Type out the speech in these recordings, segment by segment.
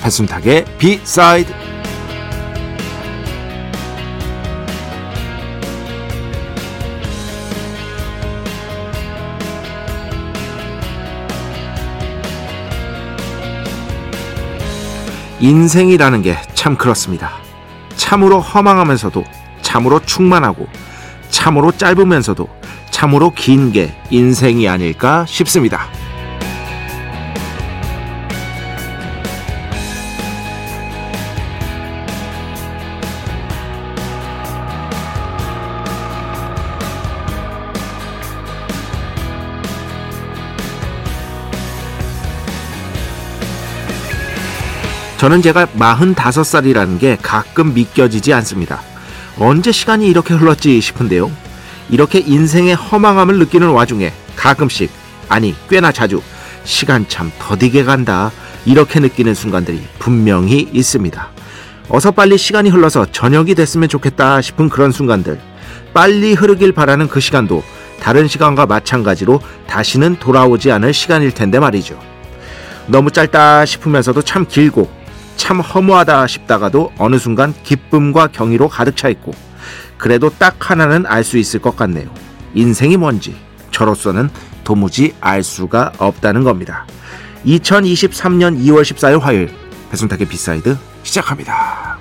배순탁의 B side. 인생이라는 게 참 그렇습니다. 참으로 허망하면서도 참으로 충만하고 참으로 짧으면서도 참으로 긴 게 인생이 아닐까 싶습니다. 저는 제가 45살이라는 게 가끔 믿겨지지 않습니다. 언제 시간이 이렇게 흘렀지 싶은데요. 이렇게 인생의 허망함을 느끼는 와중에 가끔씩, 아니 꽤나 자주 시간 참 더디게 간다, 이렇게 느끼는 순간들이 분명히 있습니다. 어서 빨리 시간이 흘러서 저녁이 됐으면 좋겠다 싶은 그런 순간들, 빨리 흐르길 바라는 그 시간도 다른 시간과 마찬가지로 다시는 돌아오지 않을 시간일 텐데 말이죠. 너무 짧다 싶으면서도 참 길고, 참 허무하다 싶다가도 어느 순간 기쁨과 경의로 가득 차 있고, 그래도 딱 하나는 알 수 있을 것 같네요. 인생이 뭔지 저로서는 도무지 알 수가 없다는 겁니다. 2023년 2월 14일 화요일, 배순탁의 비사이드 시작합니다.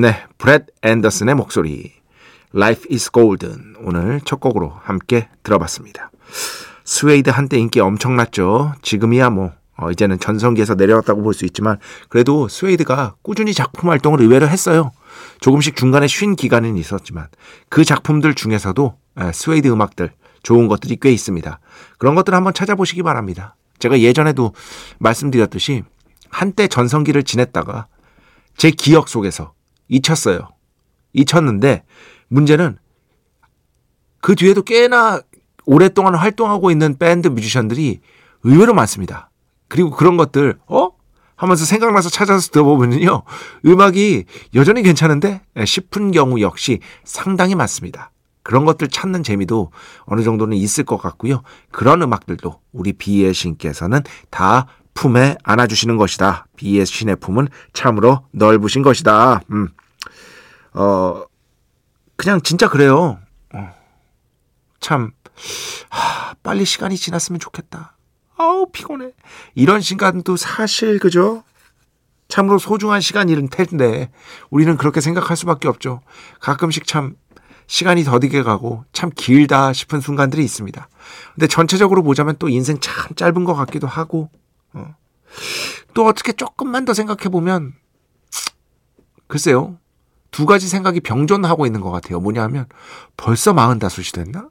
네, 브렛 앤더슨의 목소리, Life is Golden, 오늘 첫 곡으로 함께 들어봤습니다. 스웨이드 한때 인기 엄청났죠. 지금이야 뭐 이제는 전성기에서 내려왔다고 볼 수 있지만, 그래도 스웨이드가 꾸준히 작품 활동을 의외로 했어요. 조금씩 중간에 쉰 기간은 있었지만 그 작품들 중에서도 스웨이드 음악들 좋은 것들이 꽤 있습니다. 그런 것들 한번 찾아보시기 바랍니다. 제가 예전에도 말씀드렸듯이 한때 전성기를 지냈다가 제 기억 속에서 잊혔어요. 잊혔는데 문제는 그 뒤에도 꽤나 오랫동안 활동하고 있는 밴드 뮤지션들이 의외로 많습니다. 그리고 그런 것들 하면서 생각나서 찾아서 들어보면요, 음악이 여전히 괜찮은데 싶은 경우 역시 상당히 많습니다. 그런 것들 찾는 재미도 어느 정도는 있을 것 같고요. 그런 음악들도 우리 비의 신께서는 다 품에 안아주시는 것이다. 비의 신의 품은 참으로 넓으신 것이다. 그냥 진짜 그래요. 참 빨리 시간이 지났으면 좋겠다, 아우 피곤해, 이런 시간도 사실 그죠? 참으로 소중한 시간일 텐데 우리는 그렇게 생각할 수밖에 없죠. 가끔씩 참 시간이 더디게 가고 참 길다 싶은 순간들이 있습니다. 근데 전체적으로 보자면 또 인생 참 짧은 것 같기도 하고, 또 어떻게 조금만 더 생각해보면 글쎄요, 두 가지 생각이 병존하고 있는 것 같아요. 뭐냐 하면 벌써 45이 됐나?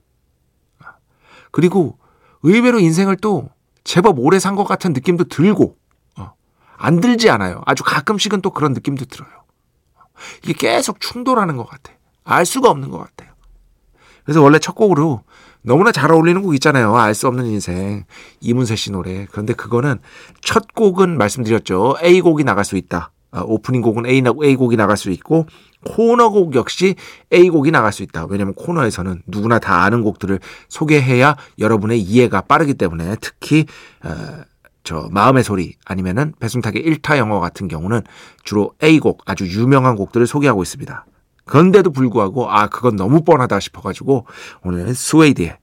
그리고 의외로 인생을 또 제법 오래 산 것 같은 느낌도 들고, 안 들지 않아요. 아주 가끔씩은 또 그런 느낌도 들어요. 이게 계속 충돌하는 것 같아. 알 수가 없는 것 같아요. 그래서 원래 첫 곡으로 너무나 잘 어울리는 곡 있잖아요. 알 수 없는 인생, 이문세 씨 노래. 그런데 그거는 첫 곡은 말씀드렸죠. A곡이 나갈 수 있다. 오프닝 곡은 A곡이 나갈 수 있고, 코너곡 역시 A곡이 나갈 수 있다. 왜냐하면 코너에서는 누구나 다 아는 곡들을 소개해야 여러분의 이해가 빠르기 때문에, 특히 저 마음의 소리 아니면은 배순탁의 1타 영어 같은 경우는 주로 A곡, 아주 유명한 곡들을 소개하고 있습니다. 그런데도 불구하고 그건 너무 뻔하다 싶어가지고 오늘은 스웨이드의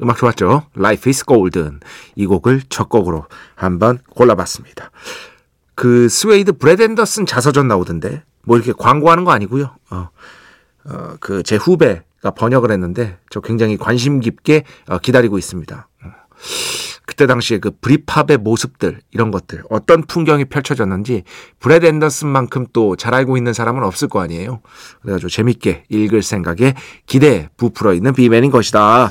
음악 좋았죠? Life is Golden, 이 곡을 첫 곡으로 한번 골라봤습니다. 그 스웨이드 브렛 앤더슨 자서전 나오던데, 뭐 이렇게 광고하는 거 아니고요. 그 제 후배 번역을 했는데 저 굉장히 관심 깊게 기다리고 있습니다. 그때 당시에 그 브릿팝의 모습들, 이런 것들, 어떤 풍경이 펼쳐졌는지 브렛 앤더슨만큼 또 잘 알고 있는 사람은 없을 거 아니에요. 그래가지고 재밌게 읽을 생각에 기대에 부풀어 있는 비맨인 것이다.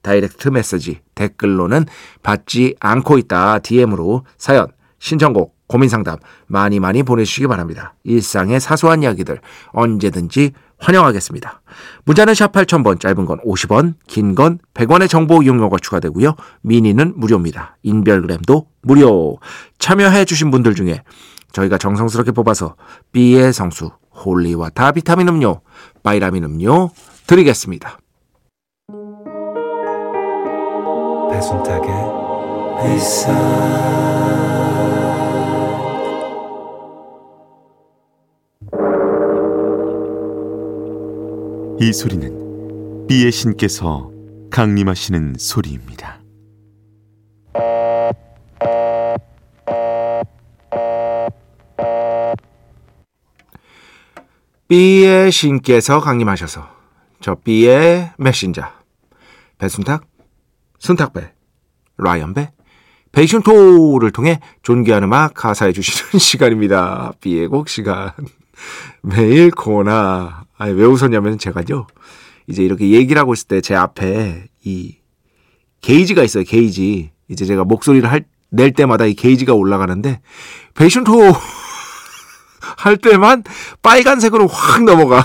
다이렉트 메시지, 댓글로는 받지 않고 있다. DM으로 사연, 신청곡, 고민상담 많이 많이 보내주시기 바랍니다. 일상의 사소한 이야기들 언제든지 환영하겠습니다. 문자는 샵 8000번, 짧은 건 50원, 긴 건 100원의 정보 이용료가 추가되고요. 미니는 무료입니다. 인별그램도 무료. 참여해 주신 분들 중에 저희가 정성스럽게 뽑아서 B의 성수, 홀리와타 비타민 음료, 바이라민 음료 드리겠습니다. 배순탁의 B side. 이 소리는 B의 신께서 강림하시는 소리입니다. B의 신께서 강림하셔서 저 B의 메신저 배순탁, 순탁배, 라이언배, 베이션토를 통해 존귀한 음악 가사해 주시는 시간입니다. B의 곡 시간. 매일 코나. 아니, 왜 웃었냐면 제가요, 이제 이렇게 얘기를 하고 있을 때 제 앞에 이 게이지가 있어요, 게이지. 이제 제가 목소리를 낼 때마다 이 게이지가 올라가는데, 베이션토 할 때만 빨간색으로 확 넘어가.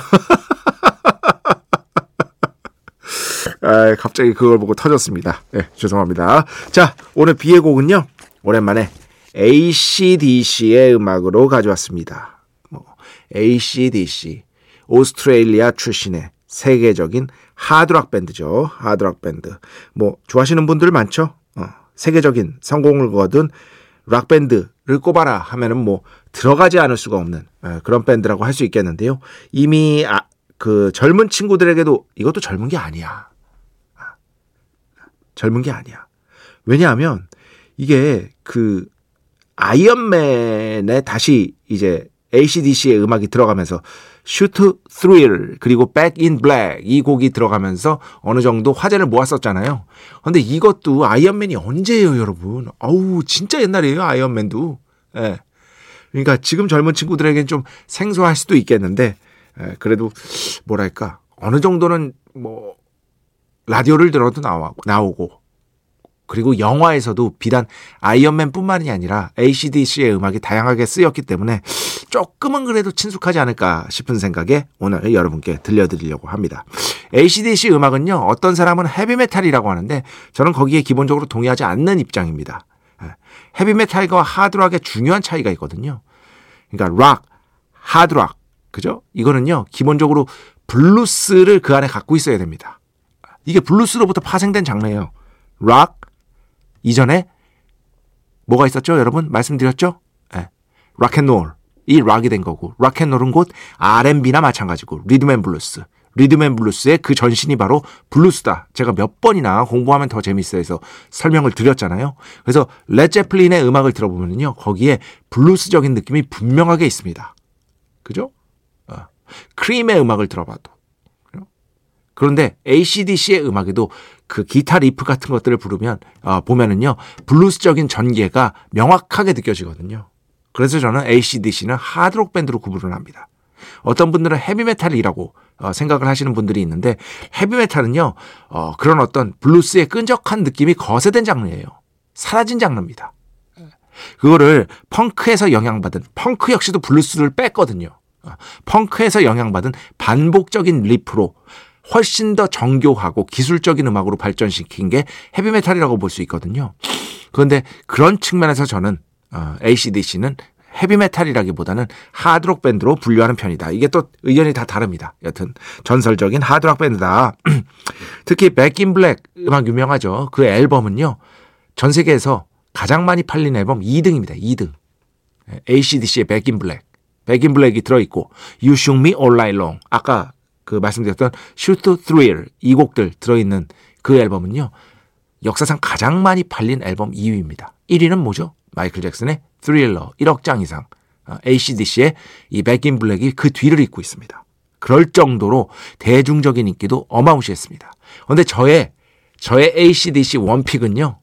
아, 갑자기 그걸 보고 터졌습니다. 네, 죄송합니다. 자, 오늘 비의 곡은요, 오랜만에 AC/DC의 음악으로 가져왔습니다. AC/DC. 오스트레일리아 출신의 세계적인 하드락 밴드죠. 하드락 밴드. 뭐 좋아하시는 분들 많죠. 세계적인 성공을 거둔 락 밴드를 꼽아라 하면은 뭐 들어가지 않을 수가 없는 그런 밴드라고 할 수 있겠는데요. 이미 그 젊은 친구들에게도 이것도 젊은 게 아니야. 젊은 게 아니야. 왜냐하면 이게 그 아이언맨에 다시 이제 AC/DC의 음악이 들어가면서 Shoot to Thrill 그리고 Back in Black 이 곡이 들어가면서 어느 정도 화제를 모았었잖아요. 근데 이것도 아이언맨이 언제예요, 여러분? 아우, 진짜 옛날이에요, 아이언맨도. 예. 그러니까 지금 젊은 친구들에겐 좀 생소할 수도 있겠는데, 예, 그래도 뭐랄까 어느 정도는 뭐 라디오를 들어도 나오고. 그리고 영화에서도 비단 아이언맨뿐만이 아니라 AC/DC의 음악이 다양하게 쓰였기 때문에 조금은 그래도 친숙하지 않을까 싶은 생각에 오늘 여러분께 들려드리려고 합니다. AC/DC 음악은요, 어떤 사람은 헤비메탈이라고 하는데 저는 거기에 기본적으로 동의하지 않는 입장입니다. 헤비메탈과 하드락의 중요한 차이가 있거든요. 그러니까 락, 하드락, 그죠? 이거는요, 기본적으로 블루스를 그 안에 갖고 있어야 됩니다. 이게 블루스로부터 파생된 장르예요. 락, 이전에 뭐가 있었죠? 여러분 말씀드렸죠? 네. 락앤롤, 이 락이 된 거고, 락앤롤은 곧 R&B나 마찬가지고 리듬앤블루스, 리듬앤블루스의 그 전신이 바로 블루스다. 제가 몇 번이나 공부하면 더 재밌어 해서 설명을 드렸잖아요. 그래서 렛제플린의 음악을 들어보면요, 거기에 블루스적인 느낌이 분명하게 있습니다. 그죠? 크림의 음악을 들어봐도. 그런데 AC/DC의 음악에도 그 기타 리프 같은 것들을 부르면, 보면은요, 블루스적인 전개가 명확하게 느껴지거든요. 그래서 저는 AC/DC는 하드록 밴드로 구분을 합니다. 어떤 분들은 헤비메탈이라고 생각을 하시는 분들이 있는데, 헤비메탈은요, 그런 어떤 블루스의 끈적한 느낌이 거세된 장르예요. 사라진 장르입니다. 그거를 펑크에서 영향받은, 펑크 역시도 블루스를 뺐거든요. 펑크에서 영향받은 반복적인 리프로 훨씬 더 정교하고 기술적인 음악으로 발전시킨 게 헤비메탈이라고 볼 수 있거든요. 그런데 그런 측면에서 저는 AC/DC는 헤비메탈이라기보다는 하드록 밴드로 분류하는 편이다. 이게 또 의견이 다 다릅니다. 여튼 전설적인 하드록 밴드다. 특히 Back in Black 음악 유명하죠. 그 앨범은요. 전 세계에서 가장 많이 팔린 앨범 2등입니다. 2등. AC/DC의 Back in Black. Back in Black이 들어있고 You Shook Me All Night Long. 아까 그 말씀드렸던 Shoot to Thrill 이 곡들 들어있는 그 앨범은요. 역사상 가장 많이 팔린 앨범 2위입니다. 1위는 뭐죠? 마이클 잭슨의 Thriller 1억 장 이상. AC/DC의 이 Back in Black이 그 뒤를 잇고 있습니다. 그럴 정도로 대중적인 인기도 어마무시했습니다. 그런데 저의 AC/DC 원픽은요.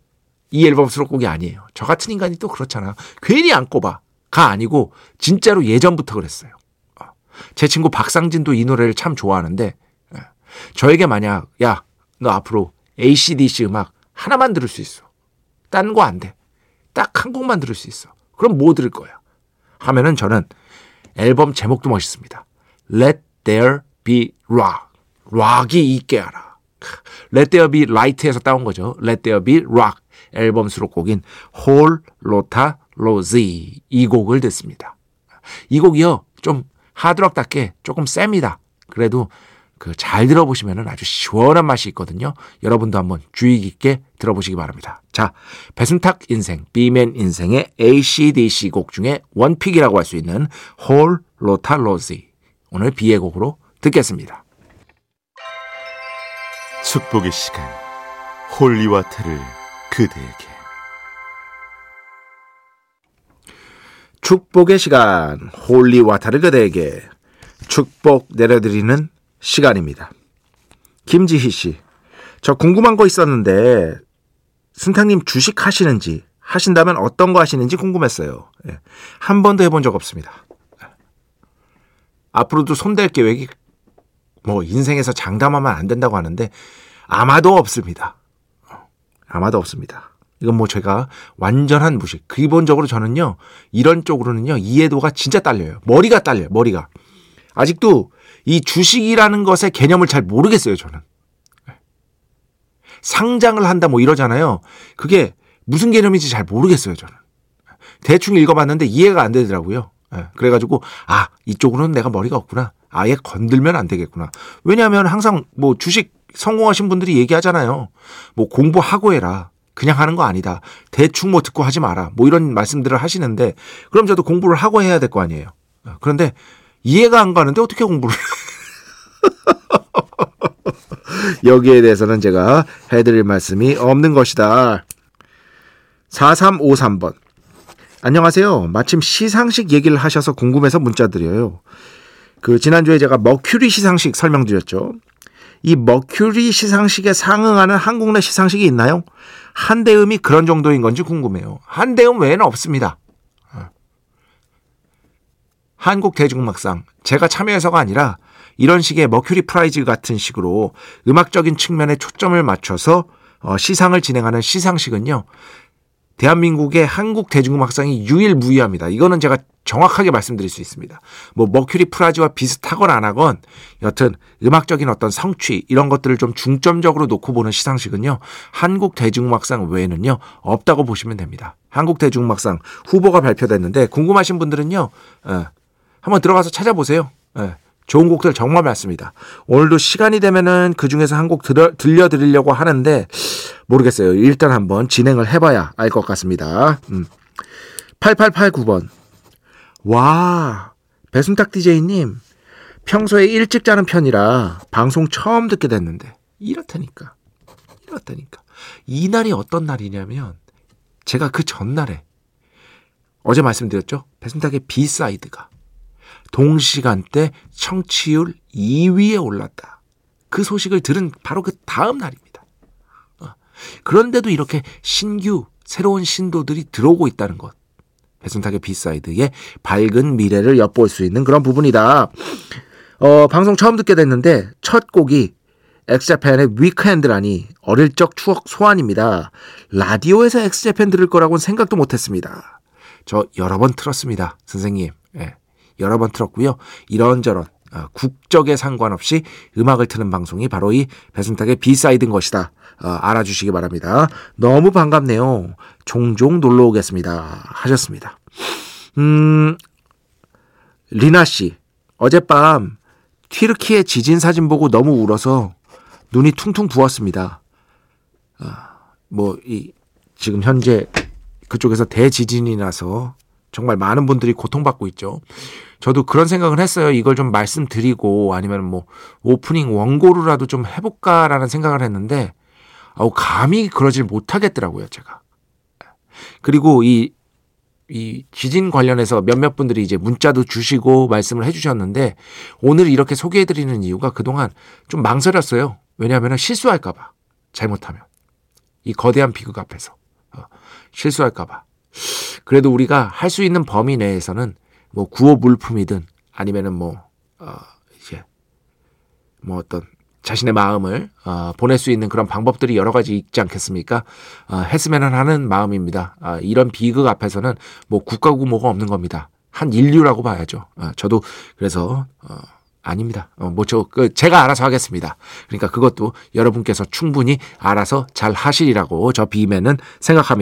이 앨범 수록곡이 아니에요. 저 같은 인간이 또 그렇잖아. 괜히 안 꼽아가 아니고 진짜로 예전부터 그랬어요. 제 친구 박상진도 이 노래를 참 좋아하는데 저에게 만약 야, 너 앞으로 AC/DC 음악 하나만 들을 수 있어. 딴 거 안 돼. 딱 한 곡만 들을 수 있어. 그럼 뭐 들을 거야? 하면은 저는 앨범 제목도 멋있습니다. Let There Be Rock. 락이 있게 하라. Let There Be Light에서 따온 거죠. Let There Be Rock. 앨범 수록곡인 Whole Lotta Rosie 이 곡을 듣습니다. 이 곡이요 좀 하드락답게 조금 셉니다. 그래도 그 잘 들어보시면 아주 시원한 맛이 있거든요. 여러분도 한번 주의 깊게 들어보시기 바랍니다. 자, 배순탁 인생, B맨 인생의 AC/DC 곡 중에 원픽이라고 할 수 있는 Whole Lotta Rosie 오늘 B의 곡으로 듣겠습니다. 축복의 시간, 홀리와타를 그대에게. 축복의 시간, 홀리와타를 그대에게 축복 내려드리는 시간입니다. 김지희 씨, 저 궁금한 거 있었는데 순탁님 주식 하시는지, 하신다면 어떤 거 하시는지 궁금했어요. 한 번도 해본 적 없습니다. 앞으로도 손댈 계획이 뭐 인생에서 장담하면 안 된다고 하는데 아마도 없습니다. 아마도 없습니다. 이건 뭐 제가 완전한 무식. 기본적으로 저는요 이런 쪽으로는요 이해도가 진짜 딸려요. 머리가 딸려요. 머리가. 아직도 이 주식이라는 것의 개념을 잘 모르겠어요. 저는. 상장을 한다 뭐 이러잖아요. 그게 무슨 개념인지 잘 모르겠어요. 저는. 대충 읽어봤는데 이해가 안 되더라고요. 그래가지고 아 이쪽으로는 내가 머리가 없구나. 아예 건들면 안 되겠구나. 왜냐하면 항상 뭐 주식 성공하신 분들이 얘기하잖아요. 뭐 공부하고 해라. 그냥 하는 거 아니다. 대충 뭐 듣고 하지 마라. 뭐 이런 말씀들을 하시는데 그럼 저도 공부를 하고 해야 될 거 아니에요. 그런데 이해가 안 가는데 어떻게 공부를 여기에 대해서는 제가 해드릴 말씀이 없는 것이다. 4353번 안녕하세요. 마침 시상식 얘기를 하셔서 궁금해서 문자 드려요. 그 지난주에 제가 머큐리 시상식 설명드렸죠. 이 머큐리 시상식에 상응하는 한국 내 시상식이 있나요? 한대음이 그런 정도인 건지 궁금해요. 한대음 외에는 없습니다. 한국 대중음악상, 제가 참여해서가 아니라 이런 식의 머큐리 프라이즈 같은 식으로 음악적인 측면에 초점을 맞춰서 시상을 진행하는 시상식은요. 대한민국의 한국 대중음악상이 유일무이합니다. 이거는 제가 정확하게 말씀드릴 수 있습니다. 뭐 머큐리 프라이즈와 비슷하건 안 하건 여튼 음악적인 어떤 성취 이런 것들을 좀 중점적으로 놓고 보는 시상식은요. 한국 대중음악상 외에는요. 없다고 보시면 됩니다. 한국 대중음악상 후보가 발표됐는데 궁금하신 분들은요. 한번 들어가서 찾아보세요. 좋은 곡들 정말 많습니다. 오늘도 시간이 되면은 그 중에서 한 곡 들려드리려고 하는데 모르겠어요. 일단 한번 진행을 해봐야 알 것 같습니다. 8889번 와 배순탁 DJ님 평소에 일찍 자는 편이라 방송 처음 듣게 됐는데 이렇다니까 이날이 어떤 날이냐면 제가 그 전날에 어제 말씀드렸죠. 배순탁의 B 사이드가 동시간대 청취율 2위에 올랐다. 그 소식을 들은 바로 그 다음 날입니다. 그런데도 이렇게 신규 새로운 신도들이 들어오고 있다는 것. 배순탁의 비사이드의 밝은 미래를 엿볼 수 있는 그런 부분이다. 방송 처음 듣게 됐는데 첫 곡이 X Japan의 위크엔드라니 어릴 적 추억 소환입니다. 라디오에서 X Japan 들을 거라고는 생각도 못했습니다. 저 여러 번 틀었습니다. 선생님. 예. 여러 번 틀었고요. 이런저런 국적에 상관없이 음악을 트는 방송이 바로 이 배순탁의 비사이드인 것이다. 알아주시기 바랍니다. 너무 반갑네요. 종종 놀러 오겠습니다. 하셨습니다. 리나 씨 어젯밤 튀르키예 지진 사진 보고 너무 울어서 눈이 퉁퉁 부었습니다. 지금 현재 그쪽에서 대지진이 나서 정말 많은 분들이 고통받고 있죠. 저도 그런 생각을 했어요. 이걸 좀 말씀드리고 아니면 오프닝 원고로라도 좀 해볼까라는 생각을 했는데 감히 그러질 못하겠더라고요, 제가. 그리고 이 지진 관련해서 몇몇 분들이 이제 문자도 주시고 말씀을 해주셨는데 오늘 이렇게 소개해드리는 이유가 그동안 좀 망설였어요. 왜냐하면 실수할까봐, 잘못하면 이 거대한 비극 앞에서 실수할까봐. 그래도 우리가 할 수 있는 범위 내에서는 구호 물품이든 아니면은 어떤 자신의 마음을 보낼 수 있는 그런 방법들이 여러 가지 있지 않겠습니까? 했으면 하는 마음입니다. 이런 비극 앞에서는 국가구모가 없는 겁니다. 한 인류라고 봐야죠. 저도 그래서 아닙니다. 제가 알아서 하겠습니다. 그러니까 그것도 여러분께서 충분히 알아서 잘 하시리라고 저 비매는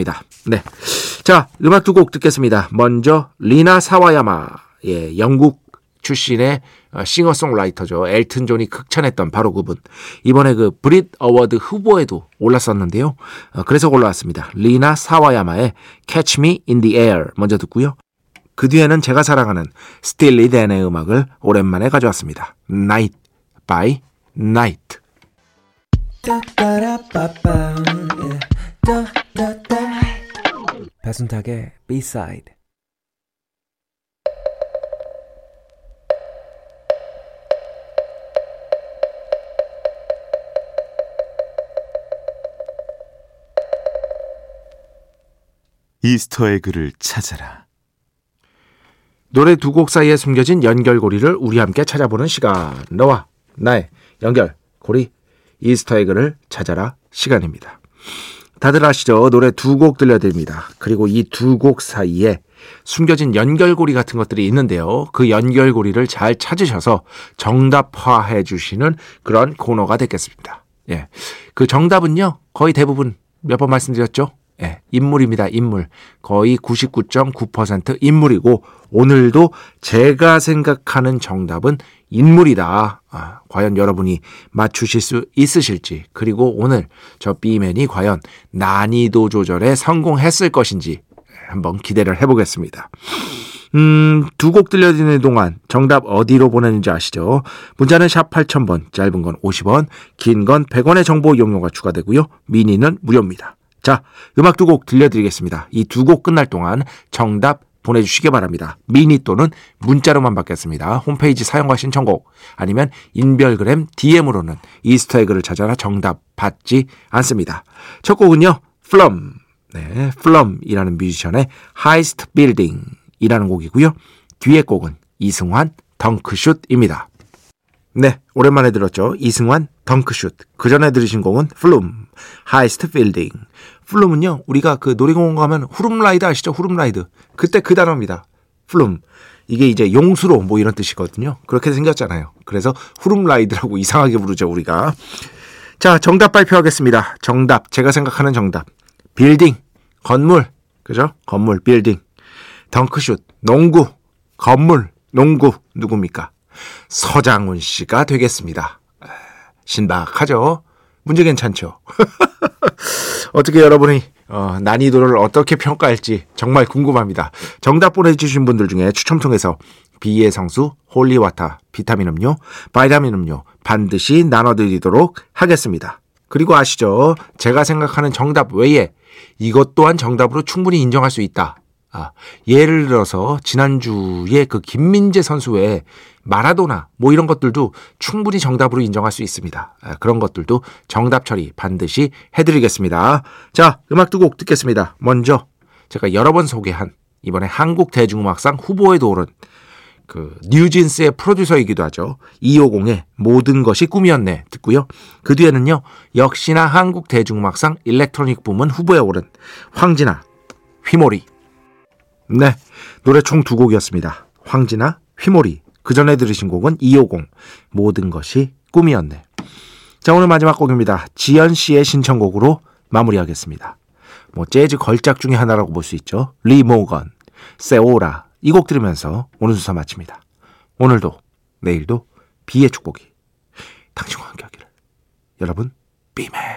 생각합니다. 네, 자 음악 두 곡 듣겠습니다. 먼저 리나 사와야마, 영국 출신의 싱어송라이터죠. 엘튼 존이 극찬했던 바로 그분. 이번에 그 브릿 어워드 후보에도 올랐었는데요. 그래서 올라왔습니다. 리나 사와야마의 Catch Me In The Air 먼저 듣고요. 그 뒤에는 제가 사랑하는 스틸리 댄의 음악을 오랜만에 가져왔습니다. Night by Night. 배순탁의 B side. 이스터 에그를 찾아라. 노래 두 곡 사이에 숨겨진 연결고리를 우리 함께 찾아보는 시간. 너와 나의 연결고리, 이스터 에그를 찾아라 시간입니다. 다들 아시죠? 노래 두 곡 들려드립니다. 그리고 이 두 곡 사이에 숨겨진 연결고리 같은 것들이 있는데요. 그 연결고리를 잘 찾으셔서 정답화해 주시는 그런 코너가 됐겠습니다. 예, 그 정답은요, 거의 대부분 몇 번 말씀드렸죠? 예, 인물입니다. 인물. 거의 99.9% 인물이고 오늘도 제가 생각하는 정답은 인물이다. 과연 여러분이 맞추실 수 있으실지, 그리고 오늘 저 B맨이 과연 난이도 조절에 성공했을 것인지 한번 기대를 해보겠습니다. 두 곡 들려드리는 동안 정답 어디로 보내는지 아시죠? 문자는 샵 8000번, 짧은 건 50원, 긴 건 100원의 정보 이용료가 추가되고요. 미니는 무료입니다. 자, 음악 두 곡 들려드리겠습니다. 이 두 곡 끝날 동안 정답 보내주시기 바랍니다. 미니 또는 문자로만 받겠습니다. 홈페이지 사용과 신청곡 아니면 인별그램 DM으로는 이스터에그를 찾아라 정답 받지 않습니다. 첫 곡은요, Flum. 네, Flum이라는 뮤지션의 Highest Building 이라는 곡이고요. 뒤에 곡은 이승환 덩크 슛입니다. 네, 오랜만에 들었죠. 이승환 덩크슛. 그 전에 들으신 곡은 플룸, 하이스트 빌딩. 플룸은요, 우리가 그 놀이공원 가면 후룸라이드 아시죠? 후룸라이드. 그때 그 단어입니다. 플룸. 이게 이제 용수로 이런 뜻이거든요. 그렇게 생겼잖아요. 그래서 후룸라이드라고 이상하게 부르죠, 우리가. 자, 정답 발표하겠습니다. 정답, 제가 생각하는 정답. 빌딩, 건물. 그죠? 건물, 빌딩. 덩크슛, 농구. 건물, 농구. 누굽니까? 서장훈 씨가 되겠습니다. 신박하죠? 문제 괜찮죠? 어떻게 여러분이 난이도를 어떻게 평가할지 정말 궁금합니다. 정답 보내주신 분들 중에 추첨 통해서 비의 성수, 홀리와타, 비타민 음료, 바이타민 음료 반드시 나눠드리도록 하겠습니다. 그리고 아시죠? 제가 생각하는 정답 외에 이것 또한 정답으로 충분히 인정할 수 있다. 예를 들어서 지난주에 그 김민재 선수의 마라도나 이런 것들도 충분히 정답으로 인정할 수 있습니다. 그런 것들도 정답 처리 반드시 해드리겠습니다. 자, 음악 두 곡 듣겠습니다. 먼저 제가 여러 번 소개한 이번에 한국 대중음악상 후보에도 오른 그 뉴진스의 프로듀서이기도 하죠. 250의 모든 것이 꿈이었네 듣고요. 그 뒤에는요, 역시나 한국 대중음악상 일렉트로닉 부문 후보에 오른 황진아, 휘모리. 네, 노래 총 두 곡이었습니다. 황진아, 휘모리. 그 전에 들으신 곡은 250, 모든 것이 꿈이었네. 자, 오늘 마지막 곡입니다. 지연 씨의 신청곡으로 마무리하겠습니다. 재즈 걸작 중에 하나라고 볼 수 있죠. 리 모건, 세오라. 이 곡 들으면서 오늘 수사 마칩니다. 오늘도, 내일도 비의 축복이 당신과 함께하기를. 여러분, 비맨.